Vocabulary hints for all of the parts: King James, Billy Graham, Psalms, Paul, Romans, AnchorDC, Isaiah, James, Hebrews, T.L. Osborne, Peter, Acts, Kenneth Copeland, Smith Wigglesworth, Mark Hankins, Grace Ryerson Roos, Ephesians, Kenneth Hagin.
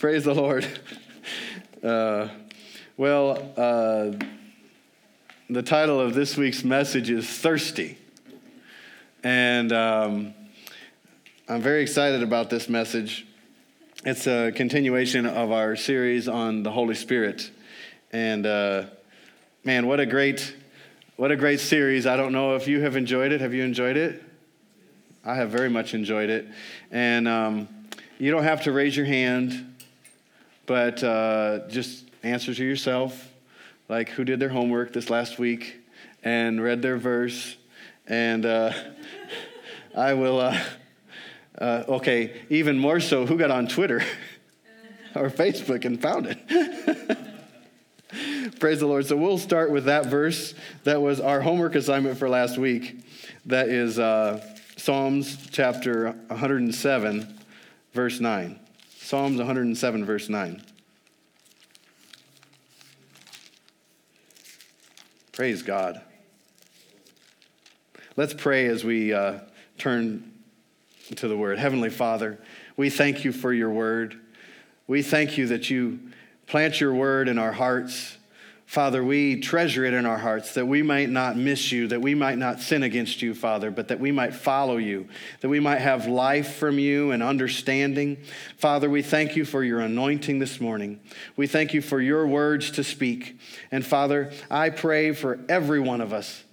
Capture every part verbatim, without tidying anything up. Praise the Lord. Uh, well, uh, the title of this week's message is Thirsty. And um, I'm very excited about this message. It's a continuation of our series on the Holy Spirit. And uh, man, what a great what a great series. I don't know if you have enjoyed it. Have you enjoyed it? I have very much enjoyed it. And um, you don't have to raise your hand, but uh, just answer to yourself, like who did their homework this last week and read their verse. And uh, I will, uh, uh, okay, even more so, who got on Twitter or Facebook and found it? Praise the Lord. So we'll start with that verse. That was our homework assignment for last week. That is uh, Psalms chapter one hundred seven, verse nine. Psalms one hundred seven, verse nine. Praise God. Let's pray as we uh, turn to the Word. Heavenly Father, we thank you for your Word. We thank you that you plant your Word in our hearts. Father, we treasure it in our hearts that we might not miss you, that we might not sin against you, Father, but that we might follow you, that we might have life from you and understanding. Father, we thank you for your anointing this morning. We thank you for your words to speak. And Father, I pray for every one of us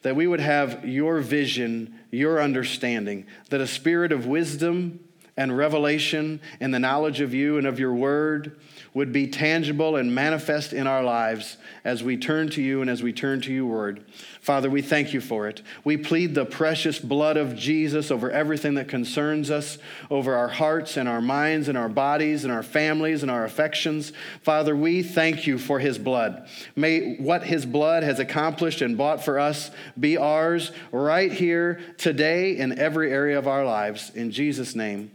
that we would have your vision, your understanding, that a spirit of wisdom and revelation and the knowledge of you and of your word would be tangible and manifest in our lives as we turn to you and as we turn to your word. Father, we thank you for it. We plead the precious blood of Jesus over everything that concerns us, over our hearts and our minds and our bodies and our families and our affections. Father, we thank you for his blood. May what his blood has accomplished and bought for us be ours right here today in every area of our lives. In Jesus' name,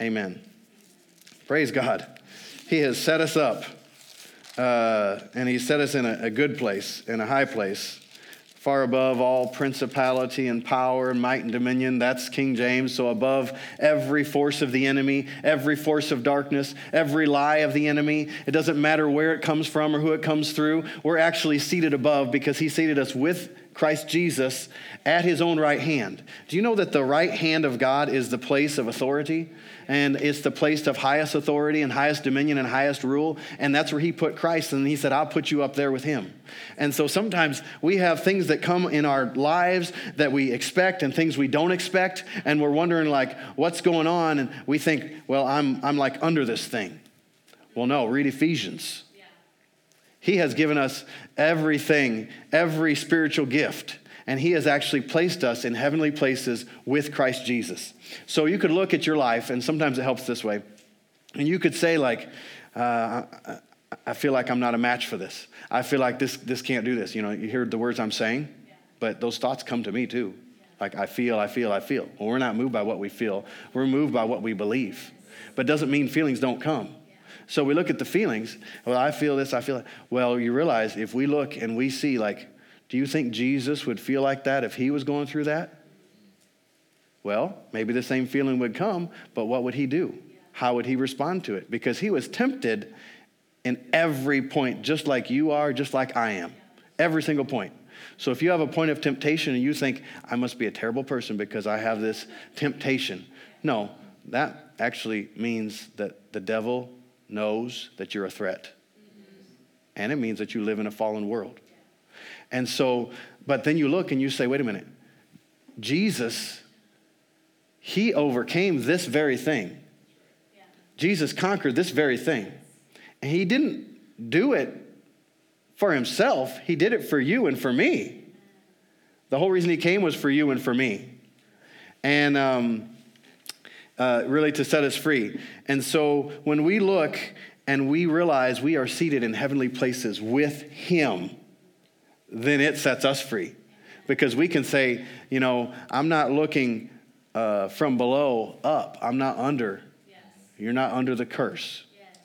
amen. Praise God. He has set us up, uh, and he set us in a, a good place, in a high place, far above all principality and power and might and dominion. That's King James. So above every force of the enemy, every force of darkness, every lie of the enemy. It doesn't matter where it comes from or who it comes through. We're actually seated above because he seated us with Christ Jesus at his own right hand. Do you know that the right hand of God is the place of authority? And it's the place of highest authority and highest dominion and highest rule. And that's where he put Christ. And he said, I'll put you up there with him. And so sometimes we have things that come in our lives that we expect and things we don't expect. And we're wondering, like, what's going on? And we think, well, I'm I'm like under this thing. Well, no, read Ephesians. He has given us everything, every spiritual gift, and he has actually placed us in heavenly places with Christ Jesus. So you could look at your life, and sometimes it helps this way, and you could say, like, uh, I feel like I'm not a match for this. I feel like this this can't do this. You know, you hear the words I'm saying, but those thoughts come to me too. Like, I feel, I feel, I feel. Well, we're not moved by what we feel. We're moved by what we believe. But it doesn't mean feelings don't come. So we look at the feelings. Well, I feel this, I feel that. Well, you realize if we look and we see, like, do you think Jesus would feel like that if he was going through that? Well, maybe the same feeling would come, but what would he do? How would he respond to it? Because he was tempted in every point, just like you are, just like I am. Every single point. So if you have a point of temptation and you think, I must be a terrible person because I have this temptation. No, that actually means that the devil knows that you're a threat. And it means that you live in a fallen world. And so, but then you look and you say, wait a minute, Jesus, he overcame this very thing. Jesus conquered this very thing. And he didn't do it for himself. He did it for you and for me. The whole reason he came was for you and for me. And, um, Uh, really to set us free. And so when we look and we realize we are seated in heavenly places with him, then it sets us free. Because we can say, you know, I'm not looking uh, from below up. I'm not under. Yes. You're not under the curse. Yes.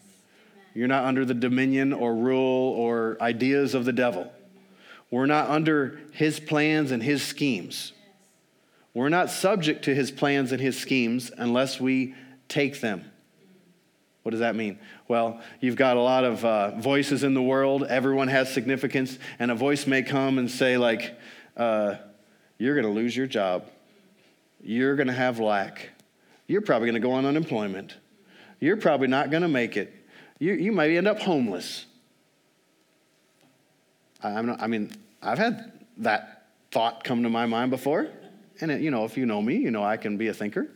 You're not under the dominion or rule or ideas of the devil. We're not under his plans and his schemes. We're not subject to his plans and his schemes unless we take them. What does that mean? Well, you've got a lot of uh, voices in the world. Everyone has significance. And a voice may come and say, like, uh, you're going to lose your job. You're going to have lack. You're probably going to go on unemployment. You're probably not going to make it. You you might end up homeless. I'm not, I mean, I've had that thought come to my mind before. And, it, you know, if you know me, you know I can be a thinker.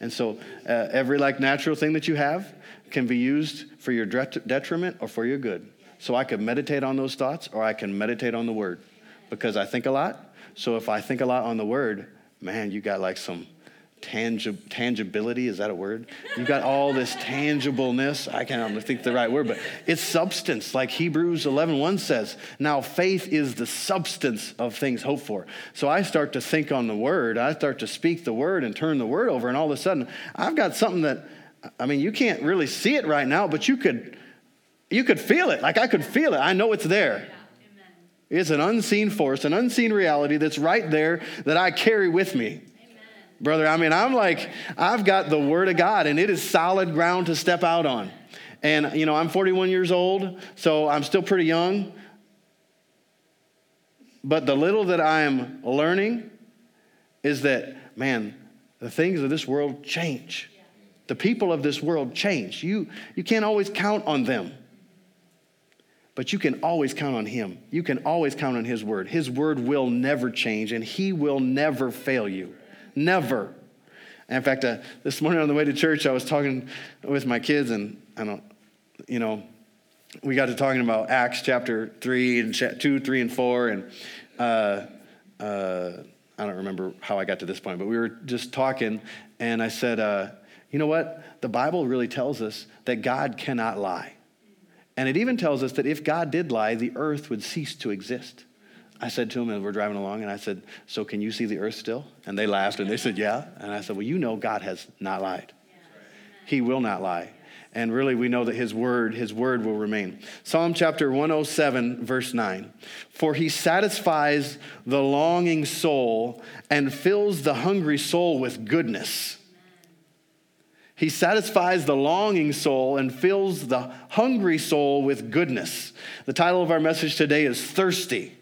And so uh, every, like, natural thing that you have can be used for your detriment or for your good. So I could meditate on those thoughts, or I can meditate on the Word, because I think a lot. So if I think a lot on the Word, man, you got, like, some tangi- tangibility. Is that a word? You got all this tangibleness. I can't think the right word, but it's substance. Like Hebrews eleven one says, now faith is the substance of things hoped for. So I start to think on the Word. I start to speak the Word and turn the Word over. And all of a sudden, I've got something that, I mean, you can't really see it right now, but you could, you could feel it. Like I could feel it. I know it's there. It's an unseen force, an unseen reality that's right there that I carry with me. Amen. Brother, I mean, I'm like, I've got the Word of God, and it is solid ground to step out on. And, you know, I'm forty-one years old, so I'm still pretty young. But the little that I'm learning is that, man, the things of this world change. Yeah. The people of this world change. You, you can't always count on them. But you can always count on Him. You can always count on His Word. His Word will never change, and He will never fail you. Never. And in fact, uh, this morning on the way to church, I was talking with my kids, and I don't, you know, we got to talking about Acts chapter three and cha- two, three, and four, and uh, uh, I don't remember how I got to this point, but we were just talking, and I said, uh, you know what? The Bible really tells us that God cannot lie. And it even tells us that if God did lie, the earth would cease to exist. I said to them, and we're driving along, and I said, so can you see the earth still? And they laughed, and they said, yeah. And I said, well, you know God has not lied. Yeah. He will not lie. And really, we know that his word, his word will remain. Psalm chapter one oh seven, verse nine. For he satisfies the longing soul and fills the hungry soul with goodness. He satisfies the longing soul and fills the hungry soul with goodness. The title of our message today is Thirsty.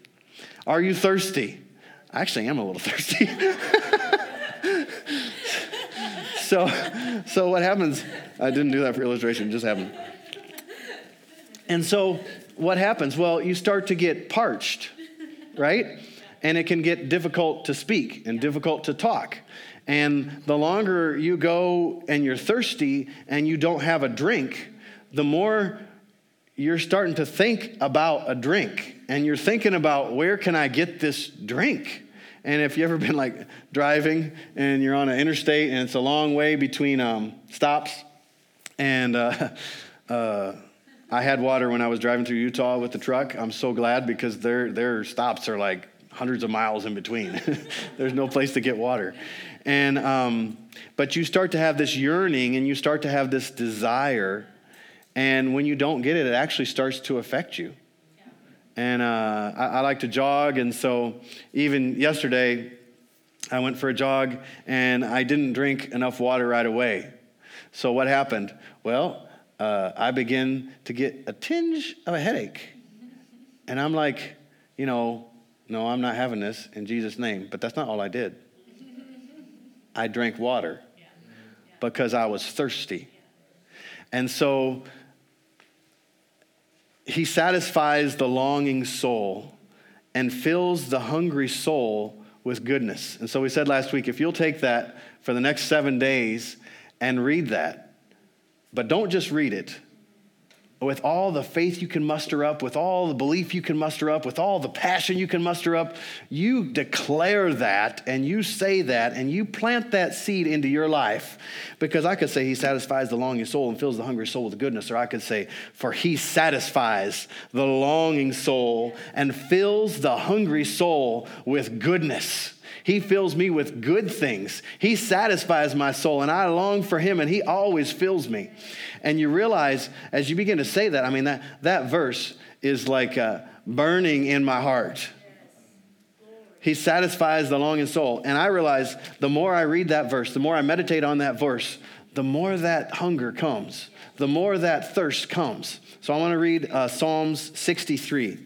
Are you thirsty? I actually am a little thirsty. so, so what happens? I didn't do that for illustration. It just happened. And so what happens? Well, you start to get parched, right? And it can get difficult to speak and difficult to talk. And the longer you go and you're thirsty and you don't have a drink, the more you're starting to think about a drink. And you're thinking about, where can I get this drink? And if you've ever been like driving and you're on an interstate and it's a long way between um, stops. And uh, uh, I had water when I was driving through Utah with the truck. I'm so glad, because their their stops are like hundreds of miles in between. There's no place to get water. And um, but you start to have this yearning, and you start to have this desire, and when you don't get it, it actually starts to affect you. Yeah. And uh, I, I like to jog, and so even yesterday, I went for a jog, and I didn't drink enough water right away. So what happened? Well, uh, I began to get a tinge of a headache, and I'm like, you know, no, I'm not having this in Jesus' name. But that's not all I did. I drank water because I was thirsty. And so he satisfies the longing soul and fills the hungry soul with goodness. And so we said last week, if you'll take that for the next seven days and read that, but don't just read it. With all the faith you can muster up, with all the belief you can muster up, with all the passion you can muster up, you declare that and you say that and you plant that seed into your life. Because I could say he satisfies the longing soul and fills the hungry soul with goodness. Or I could say, for he satisfies the longing soul and fills the hungry soul with goodness. He fills me with good things. He satisfies my soul, and I long for him, and he always fills me. And you realize, as you begin to say that, I mean, that, that verse is like uh, burning in my heart. He satisfies the longing soul. And I realize the more I read that verse, the more I meditate on that verse, the more that hunger comes, the more that thirst comes. So I want to read uh, Psalms sixty-three,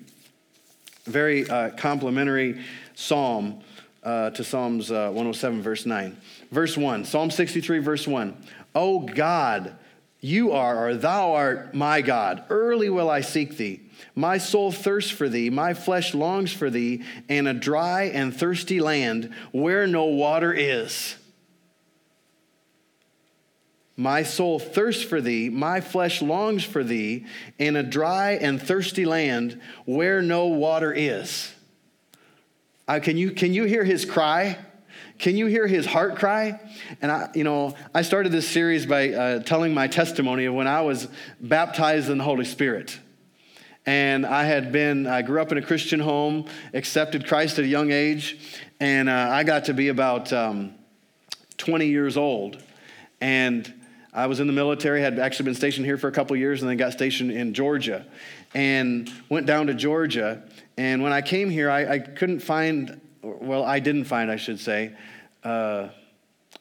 very uh, complimentary psalm uh, to Psalms uh, one oh seven, verse nine. Verse one, Psalm sixty-three, verse one. O God, you are, or thou art my God. Early will I seek thee. My soul thirsts for thee. My flesh longs for thee in a dry and thirsty land where no water is. My soul thirsts for thee, my flesh longs for thee in a dry and thirsty land where no water is. Uh, can you can you hear his cry? Can you hear his heart cry? And I, you know, I started this series by uh, telling my testimony of when I was baptized in the Holy Spirit. And I had been, I grew up in a Christian home, accepted Christ at a young age, and uh, I got to be about um, twenty years old. And I was in the military, had actually been stationed here for a couple of years, and then got stationed in Georgia, and went down to Georgia. And when I came here, I, I couldn't find, well, I didn't find, I should say, uh,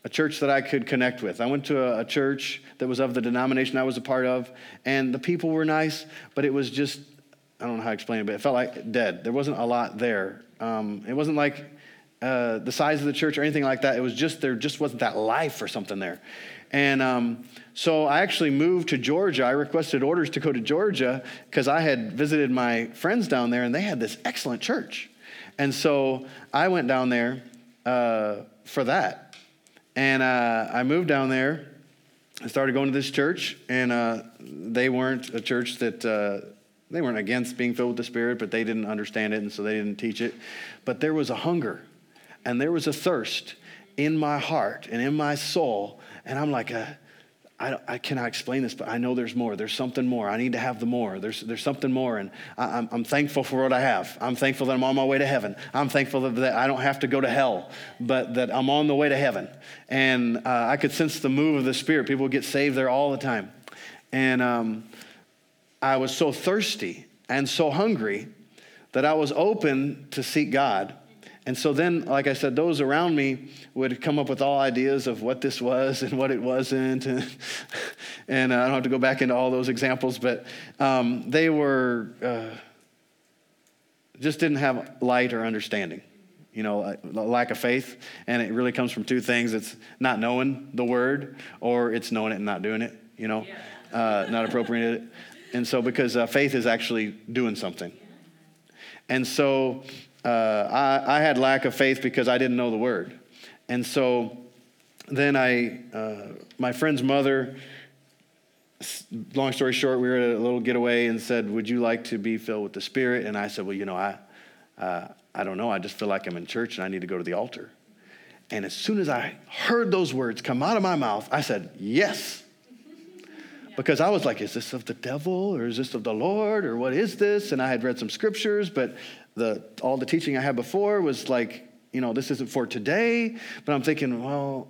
a church that I could connect with. I went to a, a church that was of the denomination I was a part of, and the people were nice, but it was just, I don't know how to explain it, but it felt like dead. There wasn't a lot there. Um, it wasn't like uh, the size of the church or anything like that. It was just, there just wasn't that life or something there. And um, so I actually moved to Georgia. I requested orders to go to Georgia because I had visited my friends down there, and they had this excellent church. And so I went down there uh, for that. And uh, I moved down there. I started going to this church, and uh, they weren't a church that, uh, they weren't against being filled with the Spirit, but they didn't understand it, and so they didn't teach it. But there was a hunger, and there was a thirst in my heart and in my soul. And I'm like, a, I, I cannot explain this, but I know there's more. There's something more. I need to have the more. There's there's something more, and I, I'm, I'm thankful for what I have. I'm thankful that I'm on my way to heaven. I'm thankful that, that I don't have to go to hell, but that I'm on the way to heaven. And uh, I could sense the move of the Spirit. People get saved there all the time. And um, I was so thirsty and so hungry that I was open to seek God. And so then, like I said, those around me would come up with all ideas of what this was and what it wasn't. And, and I don't have to go back into all those examples, but um, they were, uh, just didn't have light or understanding, you know, lack of faith. And it really comes from two things. It's not knowing the word, or it's knowing it and not doing it, you know, yeah. uh, not appropriating it. And so because uh, faith is actually doing something. And so... Uh, I, I had lack of faith because I didn't know the word. And so then I, uh, my friend's mother, long story short, we were at a little getaway and said, would you like to be filled with the Spirit? And I said, well, you know, I, uh, I don't know. I just feel like I'm in church and I need to go to the altar. And as soon as I heard those words come out of my mouth, I said, yes. Because I was like, is this of the devil, or is this of the Lord, or what is this? And I had read some scriptures, but the all the teaching I had before was like, you know, this isn't for today. But I'm thinking, well,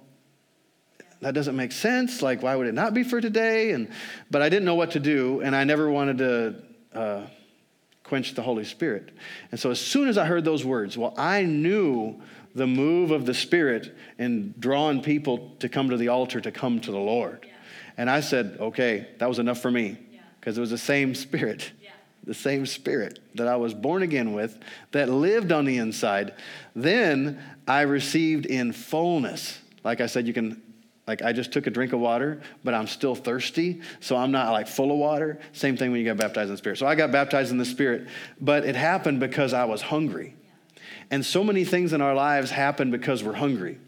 that doesn't make sense. Like, why would it not be for today? And but I didn't know what to do, and I never wanted to uh, quench the Holy Spirit. And so as soon as I heard those words, well, I knew the move of the Spirit in drawing people to come to the altar, to come to the Lord. Yeah. And I said, okay, that was enough for me, because yeah. It was the same Spirit, yeah. the same Spirit that I was born again with, that lived on the inside. Then I received in fullness. Like I said, you can, like I just took a drink of water, but I'm still thirsty, so I'm not like full of water. Same thing when you get baptized in the Spirit. So I got baptized in the Spirit, but it happened because I was hungry. And so many things in our lives happen because we're hungry.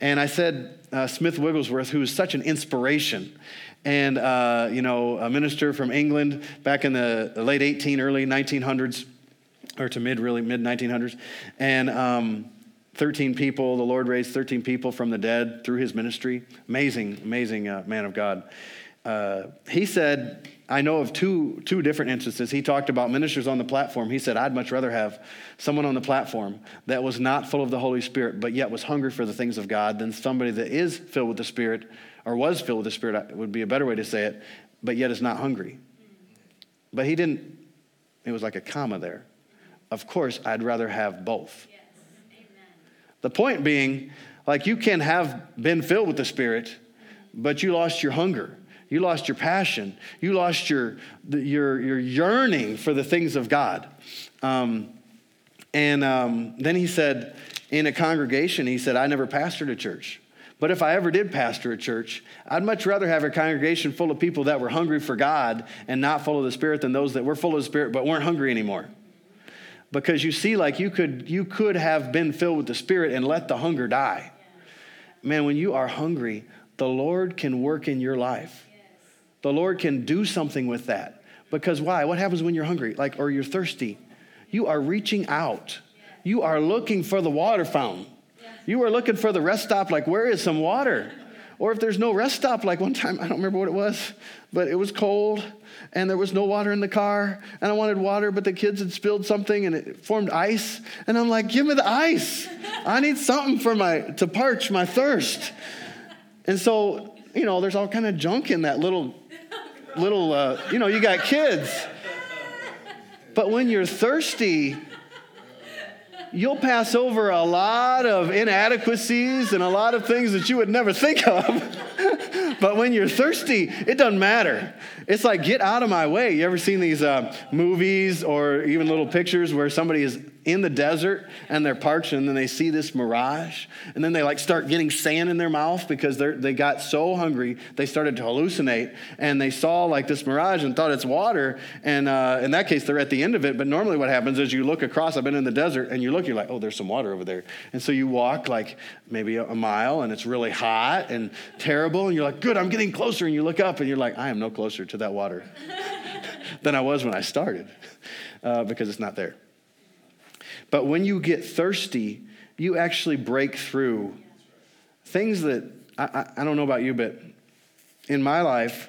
And I said, uh, Smith Wigglesworth, who is such an inspiration, and, uh, you know, a minister from England back in the late eighteen, early nineteen hundreds, or to mid, really, mid-nineteen hundreds. And um, thirteen people, the Lord raised thirteen people from the dead through his ministry. Amazing, amazing uh, man of God. Uh, he said, I know of two two different instances. He talked about ministers on the platform. He said, I'd much rather have someone on the platform that was not full of the Holy Spirit, but yet was hungry for the things of God, than somebody that is filled with the Spirit, or was filled with the Spirit, would be a better way to say it, but yet is not hungry. But he didn't, it was like a comma there. Of course, I'd rather have both. Yes. The point being, like, you can have been filled with the Spirit, but you lost your hunger. You lost your passion. You lost your your your yearning for the things of God. Um, and um, then he said, in a congregation, he said, I never pastored a church. But if I ever did pastor a church, I'd much rather have a congregation full of people that were hungry for God and not full of the Spirit than those that were full of the Spirit but weren't hungry anymore. Because you see, like, you could you could have been filled with the Spirit and let the hunger die. Man, when you are hungry, the Lord can work in your life. The Lord can do something with that. Because why? What happens when you're hungry, like, or you're thirsty? You are reaching out. You are looking for the water fountain. You are looking for the rest stop, like, where is some water? Or if there's no rest stop, like one time, I don't remember what it was, but it was cold and there was no water in the car and I wanted water, but the kids had spilled something and it formed ice. And I'm like, give me the ice. I need something for my to parch my thirst. And so, you know, there's all kind of junk in that little little, uh, you know, you got kids. But when you're thirsty, you'll pass over a lot of inadequacies and a lot of things that you would never think of. But when you're thirsty, it doesn't matter. It's like, get out of my way. You ever seen these uh, movies or even little pictures where somebody is in the desert and they're parched and then they see this mirage and then they like start getting sand in their mouth because they they got so hungry they started to hallucinate and they saw like this mirage and thought it's water, and uh, in that case they're at the end of it. But normally what happens is you look across. I've been in the desert, and you look, you're like, oh, there's some water over there. And so you walk like maybe a mile and it's really hot and terrible and you're like, good, I'm getting closer. And you look up and you're like, I am no closer to that water than I was when I started, uh, because it's not there. But when you get thirsty, you actually break through things that, I, I, I don't know about you, but in my life,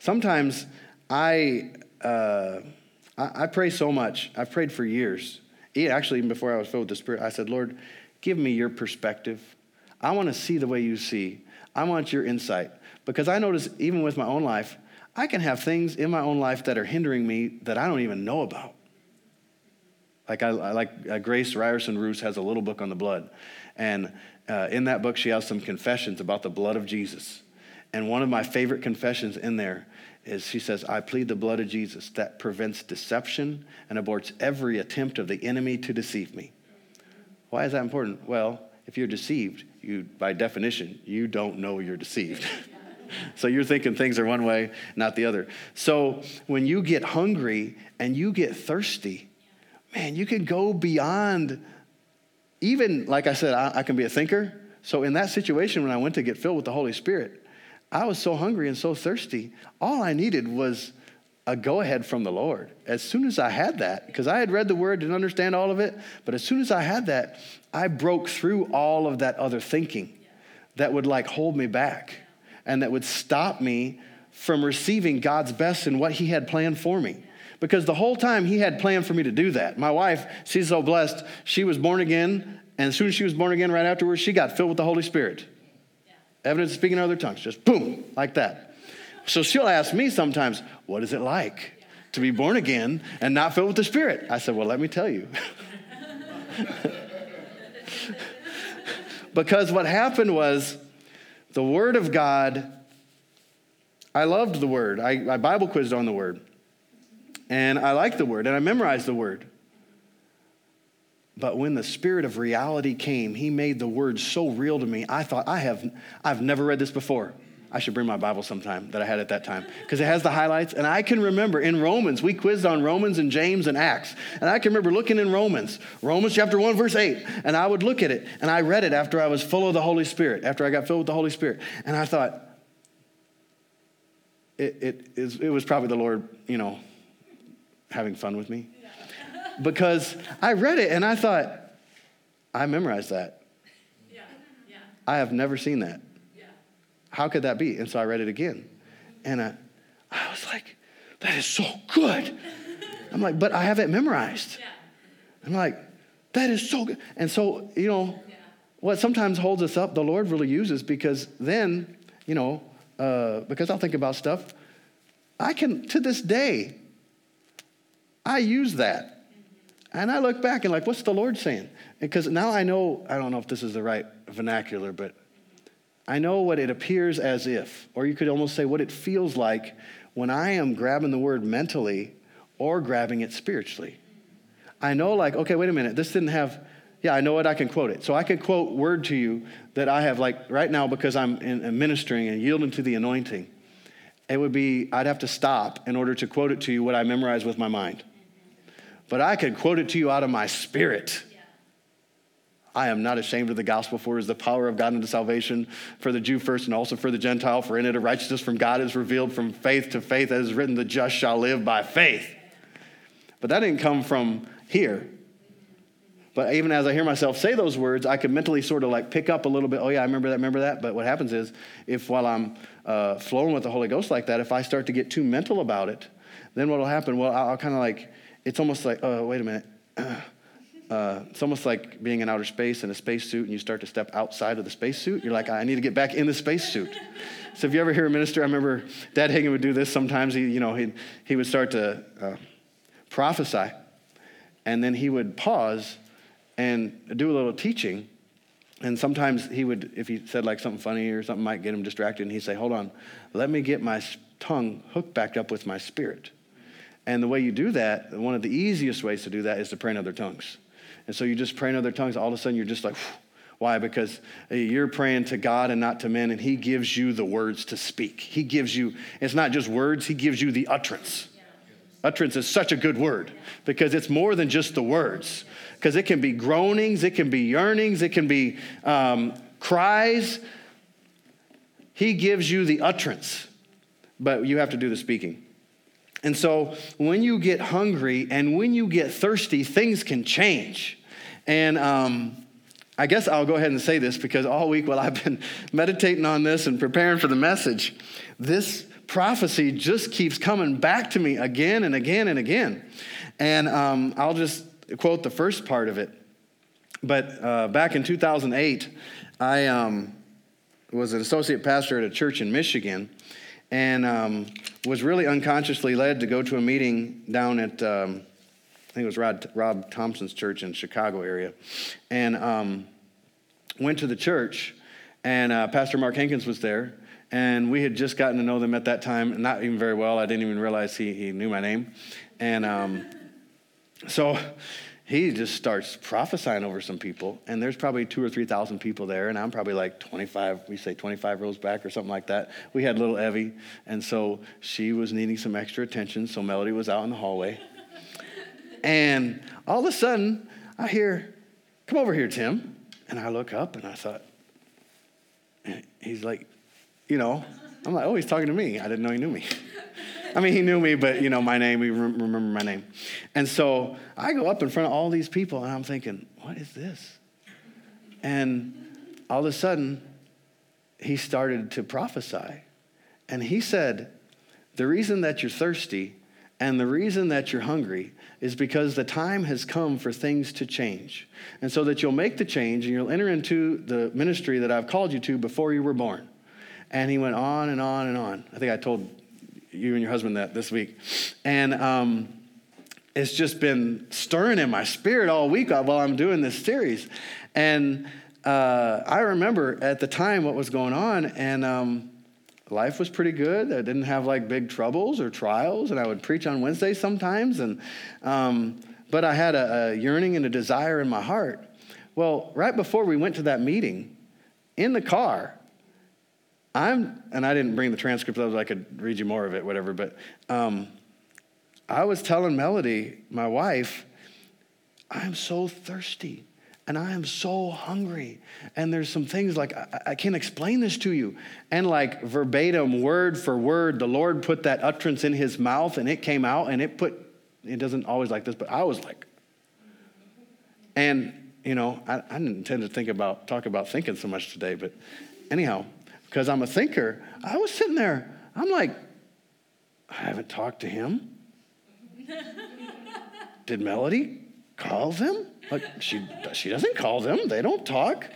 sometimes I, uh, I I pray so much. I've prayed for years. Actually, even before I was filled with the Spirit, I said, Lord, give me your perspective. I want to see the way you see. I want your insight. Because I notice, even with my own life, I can have things in my own life that are hindering me that I don't even know about. Like I, I like uh, Grace Ryerson Roos has a little book on the blood, and uh, in that book she has some confessions about the blood of Jesus. And one of my favorite confessions in there is she says, "I plead the blood of Jesus that prevents deception and aborts every attempt of the enemy to deceive me." Why is that important? Well, if you're deceived, you by definition you don't know you're deceived. So you're thinking things are one way, not the other. So when you get hungry and you get thirsty, man, you can go beyond, even, like I said, I, I can be a thinker. So in that situation, when I went to get filled with the Holy Spirit, I was so hungry and so thirsty. All I needed was a go-ahead from the Lord. As soon as I had that, because I had read the Word, didn't understand all of it, but as soon as I had that, I broke through all of that other thinking that would, like, hold me back and that would stop me from receiving God's best and what He had planned for me. Because the whole time He had planned for me to do that. My wife, she's so blessed. She was born again, and as soon as she was born again, right afterwards, she got filled with the Holy Spirit. Yeah. Evidence of speaking in other tongues, just boom, like that. So she'll ask me sometimes, what is it like yeah. to be born again and not filled with the Spirit? I said, well, let me tell you. Because what happened was the Word of God, I loved the Word. I, I Bible quizzed on the Word. And I liked the Word, and I memorized the Word. But when the Spirit of reality came, He made the Word so real to me, I thought, I have, I've never read this before. I should bring my Bible sometime that I had at that time, because it has the highlights. And I can remember in Romans, we quizzed on Romans and James and Acts. And I can remember looking in Romans, Romans chapter one, verse eight. And I would look at it, and I read it after I was full of the Holy Spirit, after I got filled with the Holy Spirit. And I thought, it, it, is, it was probably the Lord, you know, having fun with me, because I read it and I thought, I memorized that. Yeah, yeah. I have never seen that. Yeah. How could that be? And so I read it again, and I, I was like, that is so good. I'm like, but I have it memorized. Yeah. I'm like, that is so good. And so, you know, yeah. what sometimes holds us up, the Lord really uses, because then, you know, uh, because I'll think about stuff, I can, to this day, I use that. And I look back and like, what's the Lord saying? Because now I know, I don't know if this is the right vernacular, but I know what it appears as if, or you could almost say what it feels like when I am grabbing the word mentally or grabbing it spiritually. I know like, okay, wait a minute, this didn't have, yeah, I know it, I can quote it. So I could quote word to you that I have like right now because I'm in, ministering and yielding to the anointing. It would be, I'd have to stop in order to quote it to you what I memorized with my mind. But I could quote it to you out of my spirit. Yeah. I am not ashamed of the gospel, for it is the power of God unto salvation for the Jew first and also for the Gentile, for in it a righteousness from God is revealed from faith to faith, as is written, the just shall live by faith. But that didn't come from here. But even as I hear myself say those words, I can mentally sort of like pick up a little bit. Oh, yeah, I remember that, remember that. But what happens is if while I'm uh, flowing with the Holy Ghost like that, if I start to get too mental about it, then what will happen? Well, I'll, I'll kind of like, it's almost like, oh, wait a minute. Uh, it's almost like being in outer space in a spacesuit and you start to step outside of the spacesuit. You're like, I need to get back in the spacesuit. So if you ever hear a minister, I remember Dad Hagin would do this sometimes. He, you know, he, he would start to uh, prophesy, and then he would pause and do a little teaching. And sometimes he would, if he said like something funny or something might get him distracted, and he'd say, hold on, let me get my tongue hooked back up with my spirit. And the way you do that, one of the easiest ways to do that is to pray in other tongues. And so you just pray in other tongues, all of a sudden you're just like, whew. Why? Because you're praying to God and not to men, and he gives you the words to speak. He gives you, it's not just words, he gives you the utterance. Utterance is such a good word because it's more than just the words, because it can be groanings, it can be yearnings, it can be um, cries. He gives you the utterance, but you have to do the speaking. And so when you get hungry and when you get thirsty, things can change. And um, I guess I'll go ahead and say this, because all week while I've been meditating on this and preparing for the message, this prophecy just keeps coming back to me again and again and again. And um, I'll just quote the first part of it. But uh, back in two thousand eight, I um, was an associate pastor at a church in Michigan, and um, was really unconsciously led to go to a meeting down at, um, I think it was Rod, Rob Thompson's church in Chicago area, and um, went to the church, and uh, Pastor Mark Hankins was there. And we had just gotten to know them at that time, not even very well. I didn't even realize he he knew my name. And um, so he just starts prophesying over some people. And there's probably two or three thousand people there. And I'm probably like twenty-five, we say twenty-five rows back or something like that. We had little Evie. And so she was needing some extra attention. So Melody was out in the hallway. And all of a sudden, I hear, come over here, Tim. And I look up and I thought, and he's like, you know, I'm like, oh, he's talking to me. I didn't know he knew me. I mean, he knew me, but, you know, my name, we re- remember my name. And so I go up in front of all these people, and I'm thinking, what is this? And all of a sudden, he started to prophesy. And he said, the reason that you're thirsty and the reason that you're hungry is because the time has come for things to change. And so that you'll make the change, and you'll enter into the ministry that I've called you to before you were born. And he went on and on and on. I think I told you and your husband that this week. And um, it's just been stirring in my spirit all week while I'm doing this series. And uh, I remember at the time what was going on. And um, life was pretty good. I didn't have like big troubles or trials. And I would preach on Wednesday sometimes. And um, but I had a, a yearning and a desire in my heart. Well, right before we went to that meeting, in the car, I'm, and I didn't bring the transcript up, so I could read you more of it, whatever, but um, I was telling Melody, my wife, I'm so thirsty, and I am so hungry, and there's some things like, I, I can't explain this to you, and like verbatim, word for word, the Lord put that utterance in his mouth, and it came out, and it put, it doesn't always like this, but I was like, and, you know, I, I didn't intend to think about, talk about thinking so much today, but anyhow, because I'm a thinker, I was sitting there. I'm like, I haven't talked to him. Did Melody call them? Like she she doesn't call them. They don't talk.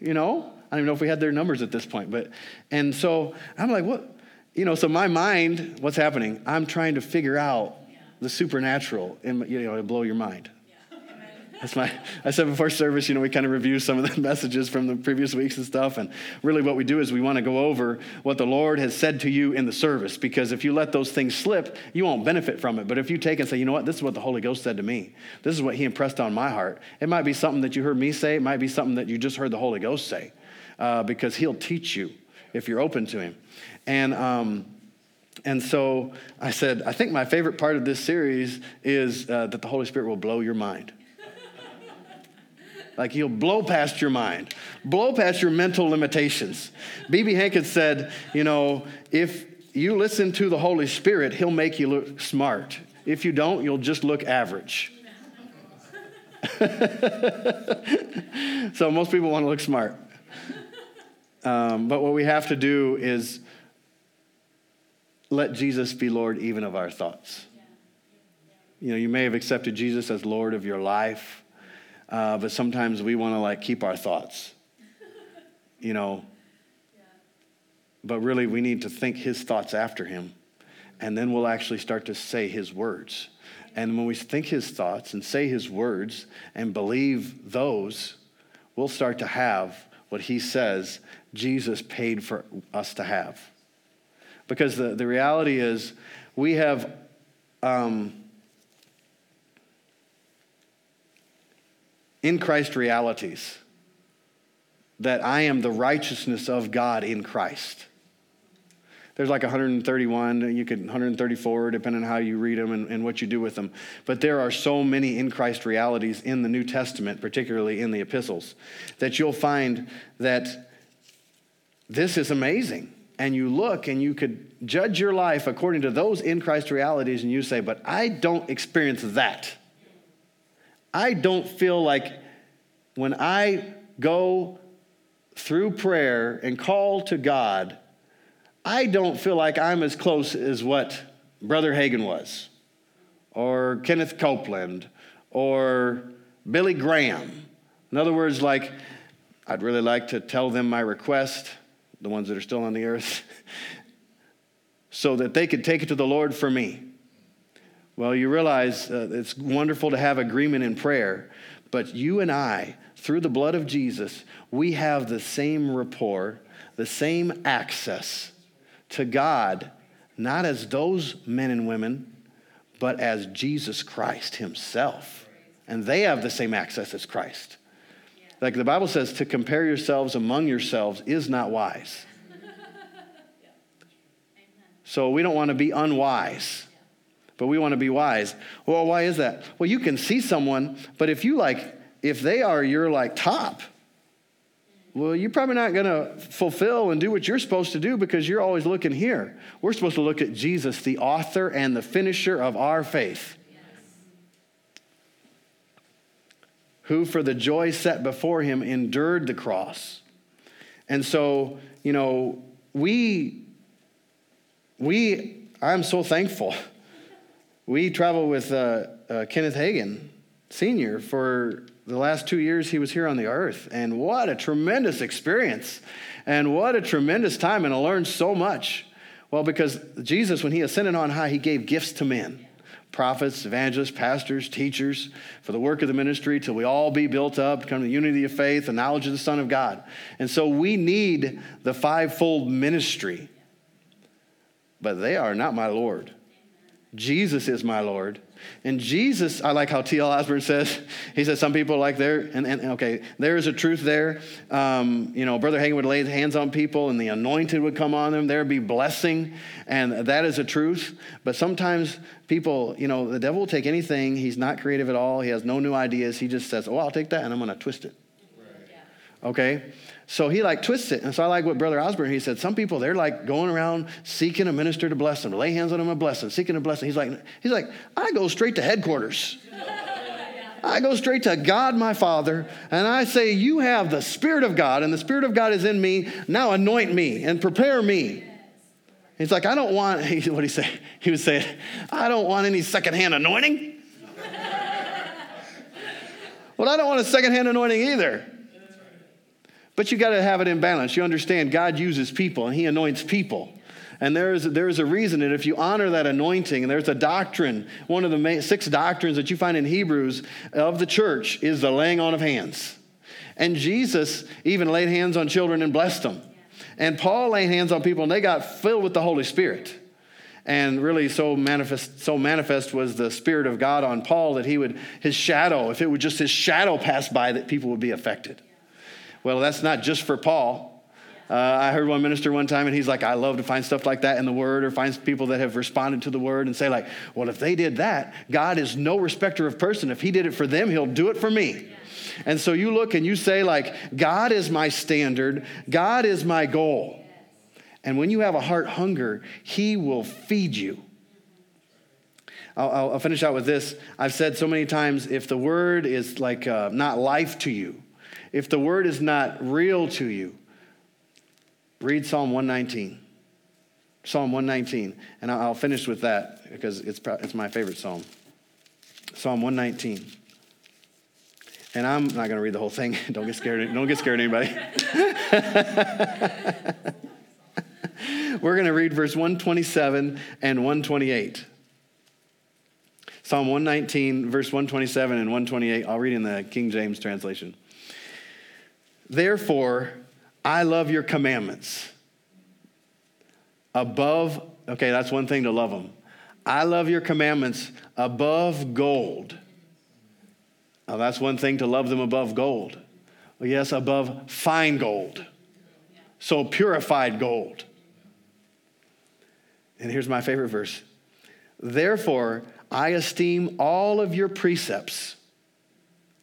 You know, I don't even know if we had their numbers at this point. But and so I'm like, what? You know, so my mind, what's happening? I'm trying to figure out the supernatural, and you know, it'll blow your mind. Yeah. That's my, I said before service, you know, we kind of review some of the messages from the previous weeks and stuff. And really what we do is we want to go over what the Lord has said to you in the service, because if you let those things slip, you won't benefit from it. But if you take and say, you know what, this is what the Holy Ghost said to me. This is what he impressed on my heart. It might be something that you heard me say. It might be something that you just heard the Holy Ghost say, uh, because he'll teach you if you're open to him. And, um, And so I said, I think my favorite part of this series is uh, that the Holy Spirit will blow your mind. Like he'll blow past your mind, blow past your mental limitations. B B Hankins said, you know, if you listen to the Holy Spirit, he'll make you look smart. If you don't, you'll just look average. So most people want to look smart. Um, but what we have to do is let Jesus be Lord even of our thoughts. You know, you may have accepted Jesus as Lord of your life, uh, but sometimes we want to like keep our thoughts, you know. But really we need to think his thoughts after him, and then we'll actually start to say his words. And when we think his thoughts and say his words and believe those, we'll start to have what he says Jesus paid for us to have. Because the, the reality is we have, um, in Christ realities, that I am the righteousness of God in Christ. There's like one hundred thirty-one, you could one hundred thirty-four, depending on how you read them and, and what you do with them. But there are so many in Christ realities in the New Testament, particularly in the epistles, that you'll find that this is amazing. And you look and you could judge your life according to those in Christ realities, and you say, but I don't experience that. I don't feel like when I go through prayer and call to God, I don't feel like I'm as close as what Brother Hagin was, or Kenneth Copeland, or Billy Graham. In other words, like, I'd really like to tell them my request, the ones that are still on the earth, so that they could take it to the Lord for me. Well, you realize uh, it's wonderful to have agreement in prayer, but you and I, through the blood of Jesus, we have the same rapport, the same access to God, not as those men and women, but as Jesus Christ himself. And they have the same access as Christ. Like the Bible says, to compare yourselves among yourselves is not wise. So we don't want to be unwise, but we want to be wise. Well, why is that? Well, you can see someone, but if you like, if they are your like top, well, you're probably not going to fulfill and do what you're supposed to do because you're always looking here. We're supposed to look at Jesus, the author and the finisher of our faith, who for the joy set before him endured the cross. And so, you know, we, we, I'm so thankful. We traveled with uh, uh, Kenneth Hagin, Senior, for the last two years he was here on the earth. And what a tremendous experience. And what a tremendous time. And I learned so much. Well, because Jesus, when he ascended on high, he gave gifts to men. Prophets, evangelists, pastors, teachers, for the work of the ministry, till we all be built up, come to the unity of faith, the knowledge of the Son of God. And so we need the fivefold ministry. But they are not my Lord. Jesus is my Lord. And Jesus, I like how T L Osborne says, he says some people like there, and, and okay, there is a truth there. Um, you know, Brother Hagin would lay hands on people and the anointed would come on them. There would be blessing, and that is a truth. But sometimes people, you know, the devil will take anything. He's not creative at all. He has no new ideas. He just says, oh, I'll take that and I'm going to twist it. Right. Yeah. Okay? So he like twists it. And so I like what Brother Osborne, he said, some people, they're like going around seeking a minister to bless them, lay hands on them and bless them, seeking a blessing. He's like, he's like, I go straight to headquarters. I go straight to God, my Father. And I say, you have the Spirit of God and the Spirit of God is in me. Now anoint me and prepare me. He's like, I don't want, what he say? He would say, I don't want any secondhand anointing. Well, I don't want a secondhand anointing either. But you got to have it in balance. You understand God uses people and he anoints people. And there is there is a reason that if you honor that anointing, and there's a doctrine, one of the main, six doctrines that you find in Hebrews of the church is the laying on of hands. And Jesus even laid hands on children and blessed them. And Paul laid hands on people and they got filled with the Holy Spirit. And really so manifest so manifest was the Spirit of God on Paul that he would, his shadow, if it would just his shadow pass by, that people would be affected. Well, that's not just for Paul. Uh, I heard one minister one time, and he's like, I love to find stuff like that in the Word, or find people that have responded to the Word and say like, well, if they did that, God is no respecter of person. If he did it for them, he'll do it for me. And so you look and you say like, God is my standard. God is my goal. And when you have a heart hunger, he will feed you. I'll, I'll finish out with this. I've said so many times, if the Word is like uh, not life to you, if the Word is not real to you, read Psalm one nineteen. Psalm one nineteen. And I'll finish with that because it's it's my favorite psalm. Psalm one nineteen. And I'm not going to read the whole thing. Don't get scared. Don't get scared, anybody. We're going to read verse one twenty-seven and one twenty-eight. Psalm one nineteen, verse one twenty-seven and one twenty-eight. I'll read in the King James translation. Therefore, I love your commandments above, okay, that's one thing to love them. I love your commandments above gold. Now, that's one thing to love them above gold. Well, yes, above fine gold. So purified gold. And here's my favorite verse. Therefore, I esteem all of your precepts.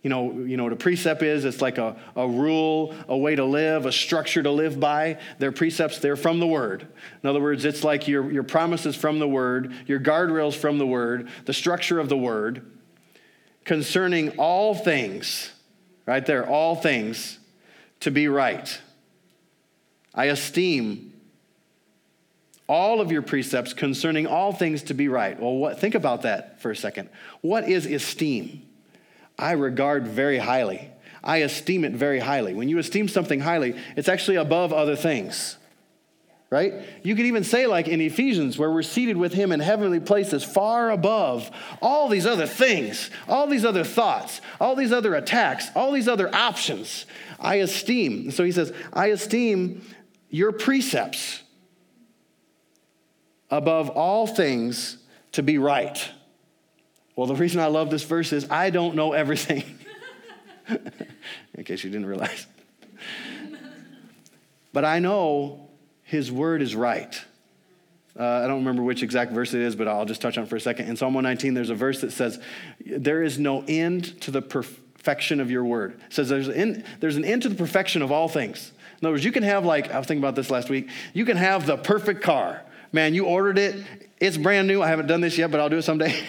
You know, you know what a precept is? It's like a, a rule, a way to live, a structure to live by. They're precepts. They're from the Word. In other words, it's like your, your promises from the Word, your guardrails from the Word, the structure of the Word concerning all things, right there, all things to be right. I esteem all of your precepts concerning all things to be right. Well, what, think about that for a second. What is esteem? I regard very highly. I esteem it very highly. When you esteem something highly, it's actually above other things, right? You could even say like in Ephesians, where we're seated with him in heavenly places, far above all these other things, all these other thoughts, all these other attacks, all these other options. I esteem. So he says, I esteem your precepts above all things to be right. Well, the reason I love this verse is I don't know everything. In case you didn't realize. But I know his word is right. Uh, I don't remember which exact verse it is, but I'll just touch on it for a second. In Psalm one nineteen, there's a verse that says, there is no end to the perfection of your word. It says there's an end, there's an end to the perfection of all things. In other words, you can have like, I was thinking about this last week, you can have the perfect car. Man, you ordered it. It's brand new. I haven't done this yet, but I'll do it someday.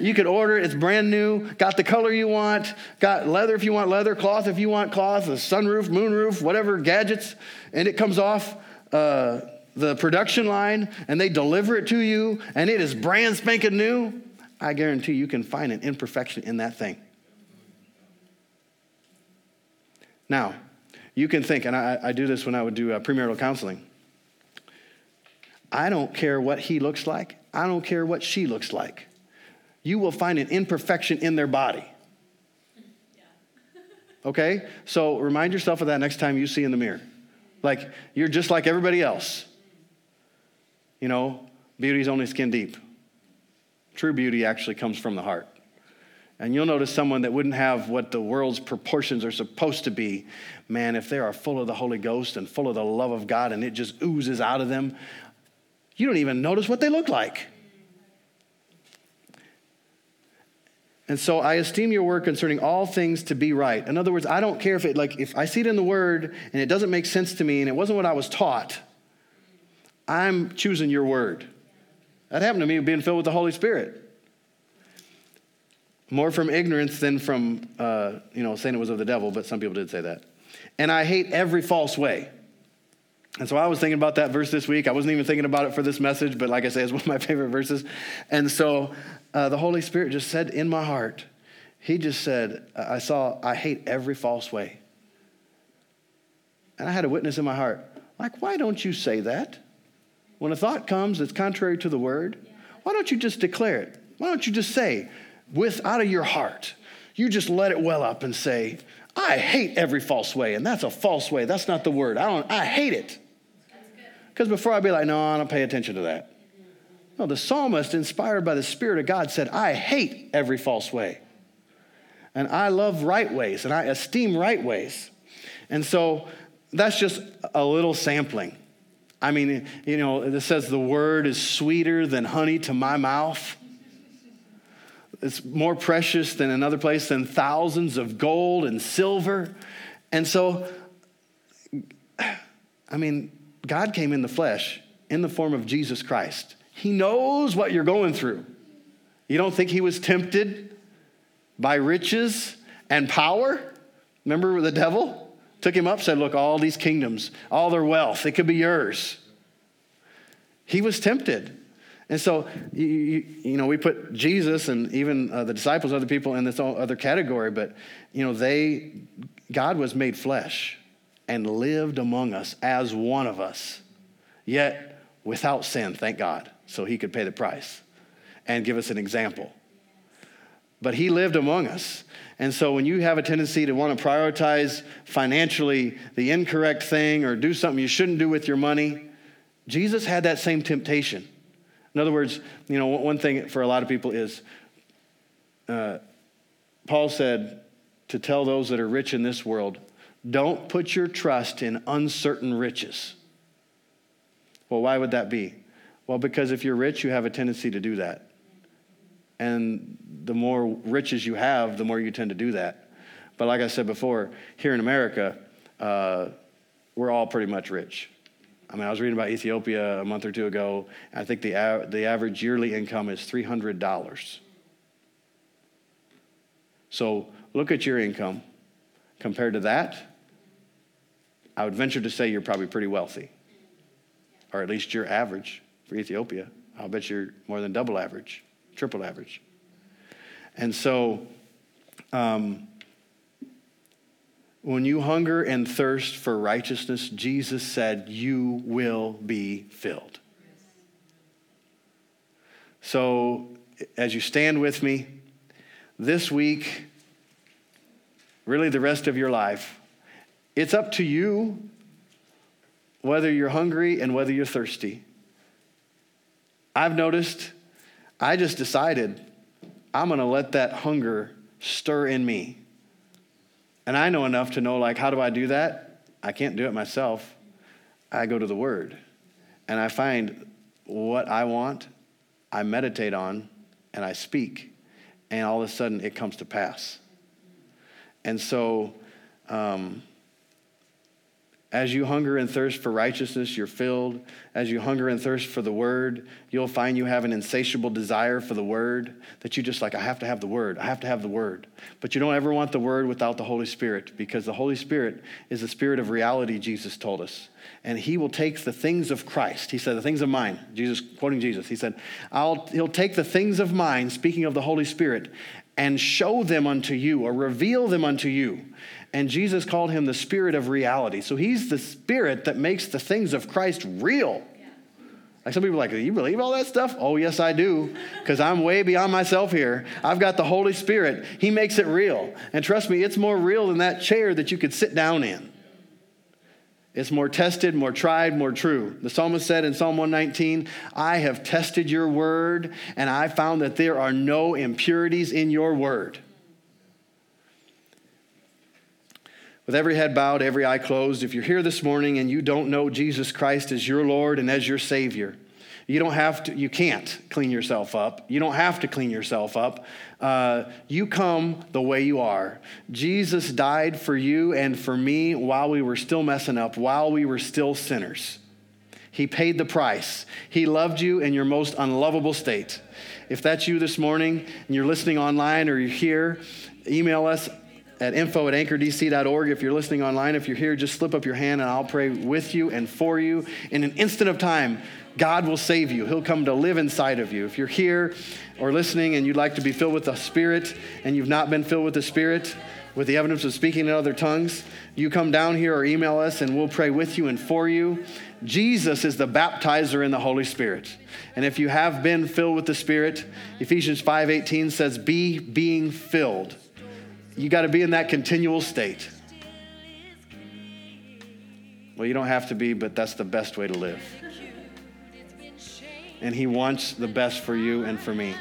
You could order it. It's brand new. Got the color you want. Got leather if you want leather, cloth if you want cloth, a sunroof, moonroof, whatever, gadgets. And it comes off uh, the production line, and they deliver it to you, and it is brand spanking new. I guarantee you can find an imperfection in that thing. Now, you can think, and I, I do this when I would do uh, premarital counseling. I don't care what he looks like. I don't care what she looks like. You will find an imperfection in their body. Okay? So remind yourself of that next time you see in the mirror. Like, you're just like everybody else. You know, beauty's only skin deep. True beauty actually comes from the heart. And you'll notice someone that wouldn't have what the world's proportions are supposed to be. Man, if they are full of the Holy Ghost and full of the love of God and it just oozes out of them, you don't even notice what they look like. And so I esteem your word concerning all things to be right. In other words, I don't care if it, like, if I see it in the word and it doesn't make sense to me and it wasn't what I was taught, I'm choosing your word. That happened to me being filled with the Holy Spirit. More from ignorance than from, uh, you know, saying it was of the devil, but some people did say that. And I hate every false way. And so I was thinking about that verse this week. I wasn't even thinking about it for this message, but like I say, it's one of my favorite verses. And so uh, the Holy Spirit just said in my heart, he just said, I saw, I hate every false way. And I had a witness in my heart. Like, why don't you say that? When a thought comes that's contrary to the word, why don't you just declare it? Why don't you just say, with out of your heart, you just let it well up and say, I hate every false way, and that's a false way. That's not the word. I don't. I hate it. Because before I'd be like, no, I don't pay attention to that. No, the psalmist, inspired by the Spirit of God, said, I hate every false way. And I love right ways, and I esteem right ways. And so that's just a little sampling. I mean, you know, it says the word is sweeter than honey to my mouth. It's more precious than another place, than thousands of gold and silver. And so, I mean, God came in the flesh in the form of Jesus Christ. He knows what you're going through. You don't think he was tempted by riches and power? Remember the devil took him up, said, look, all these kingdoms, all their wealth, it could be yours. He was tempted. And so, you, you know, we put Jesus and even uh, the disciples, other people in this other category, but, you know, they, God was made flesh and lived among us as one of us, yet without sin, thank God, so he could pay the price and give us an example. But he lived among us. And so when you have a tendency to want to prioritize financially the incorrect thing or do something you shouldn't do with your money, Jesus had that same temptation. In other words, you know, one thing for a lot of people is, uh, Paul said to tell those that are rich in this world, don't put your trust in uncertain riches. Well, why would that be? Well, because if you're rich, you have a tendency to do that. And the more riches you have, the more you tend to do that. But like I said before, here in America, uh, we're all pretty much rich. I mean, I was reading about Ethiopia a month or two ago. I think the av- the average yearly income is three hundred dollars. So look at your income. Compared to that, I would venture to say you're probably pretty wealthy, or at least you're average for Ethiopia. I'll bet you're more than double average, triple average. And so um, when you hunger and thirst for righteousness, Jesus said, you will be filled. So as you stand with me this week, really the rest of your life, it's up to you whether you're hungry and whether you're thirsty. I've noticed, I just decided I'm going to let that hunger stir in me. And I know enough to know, like, how do I do that? I can't do it myself. I go to the Word, and I find what I want, I meditate on, and I speak, and all of a sudden it comes to pass. And so um, as you hunger and thirst for righteousness, you're filled. As you hunger and thirst for the word, you'll find you have an insatiable desire for the word that you just like, I have to have the word. I have to have the word. But you don't ever want the word without the Holy Spirit, because the Holy Spirit is the spirit of reality, Jesus told us. And he will take the things of Christ. He said, the things of mine, Jesus, quoting Jesus. He said, I'll, he'll take the things of mine, speaking of the Holy Spirit, and show them unto you, or reveal them unto you. And Jesus called him the spirit of reality. So he's the spirit that makes the things of Christ real. Yeah. Like some people are like, do you believe all that stuff? Oh, yes, I do, because I'm way beyond myself here. I've got the Holy Spirit. He makes it real. And trust me, it's more real than that chair that you could sit down in. It's more tested, more tried, more true. The psalmist said in Psalm one nineteen, I have tested your word, and I found that there are no impurities in your word. With every head bowed, every eye closed, if you're here this morning and you don't know Jesus Christ as your Lord and as your Savior, you don't have to, you can't clean yourself up. You don't have to clean yourself up. Uh, you come the way you are. Jesus died for you and for me while we were still messing up, while we were still sinners. He paid the price. He loved you in your most unlovable state. If that's you this morning and you're listening online or you're here, email us at info at anchor d c dot org. If you're listening online, if you're here, just slip up your hand and I'll pray with you and for you. In an instant of time, God will save you. He'll come to live inside of you. If you're here or listening and you'd like to be filled with the Spirit and you've not been filled with the Spirit, with the evidence of speaking in other tongues, you come down here or email us and we'll pray with you and for you. Jesus is the baptizer in the Holy Spirit. And if you have been filled with the Spirit, Ephesians five eighteen says, be being filled. You got to be in that continual state. Well, you don't have to be, but that's the best way to live. And he wants the best for you and for me.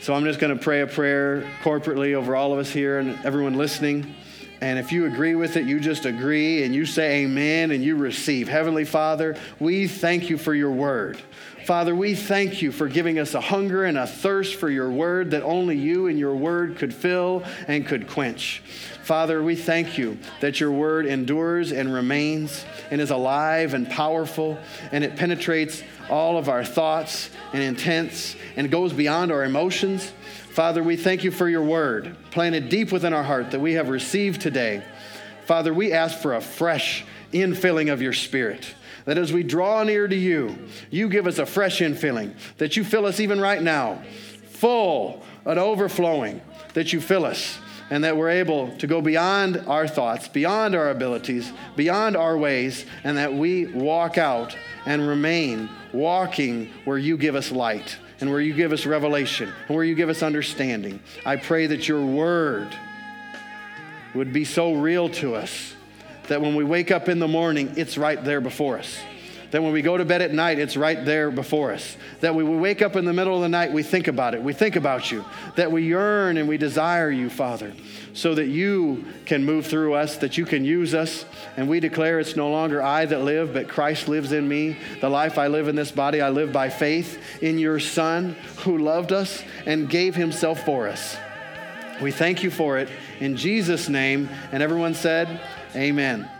So I'm just going to pray a prayer corporately over all of us here and everyone listening. And if you agree with it, you just agree and you say amen and you receive. Heavenly Father, we thank you for your word. Father, we thank you for giving us a hunger and a thirst for your word that only you and your word could fill and could quench. Father, we thank you that your word endures and remains and is alive and powerful, and it penetrates all of our thoughts and intents and goes beyond our emotions. Father, we thank you for your word planted deep within our heart that we have received today. Father, we ask for a fresh infilling of your Spirit, that as we draw near to you, you give us a fresh infilling, that you fill us even right now, full and overflowing, that you fill us and that we're able to go beyond our thoughts, beyond our abilities, beyond our ways, and that we walk out and remain walking where you give us light and where you give us revelation and where you give us understanding. I pray that your word would be so real to us that when we wake up in the morning, it's right there before us. That when we go to bed at night, it's right there before us. That when we wake up in the middle of the night, we think about it. We think about you. That we yearn and we desire you, Father, so that you can move through us, that you can use us. And we declare it's no longer I that live, but Christ lives in me. The life I live in this body, I live by faith in your Son who loved us and gave himself for us. We thank you for it in Jesus' name. And everyone said, amen.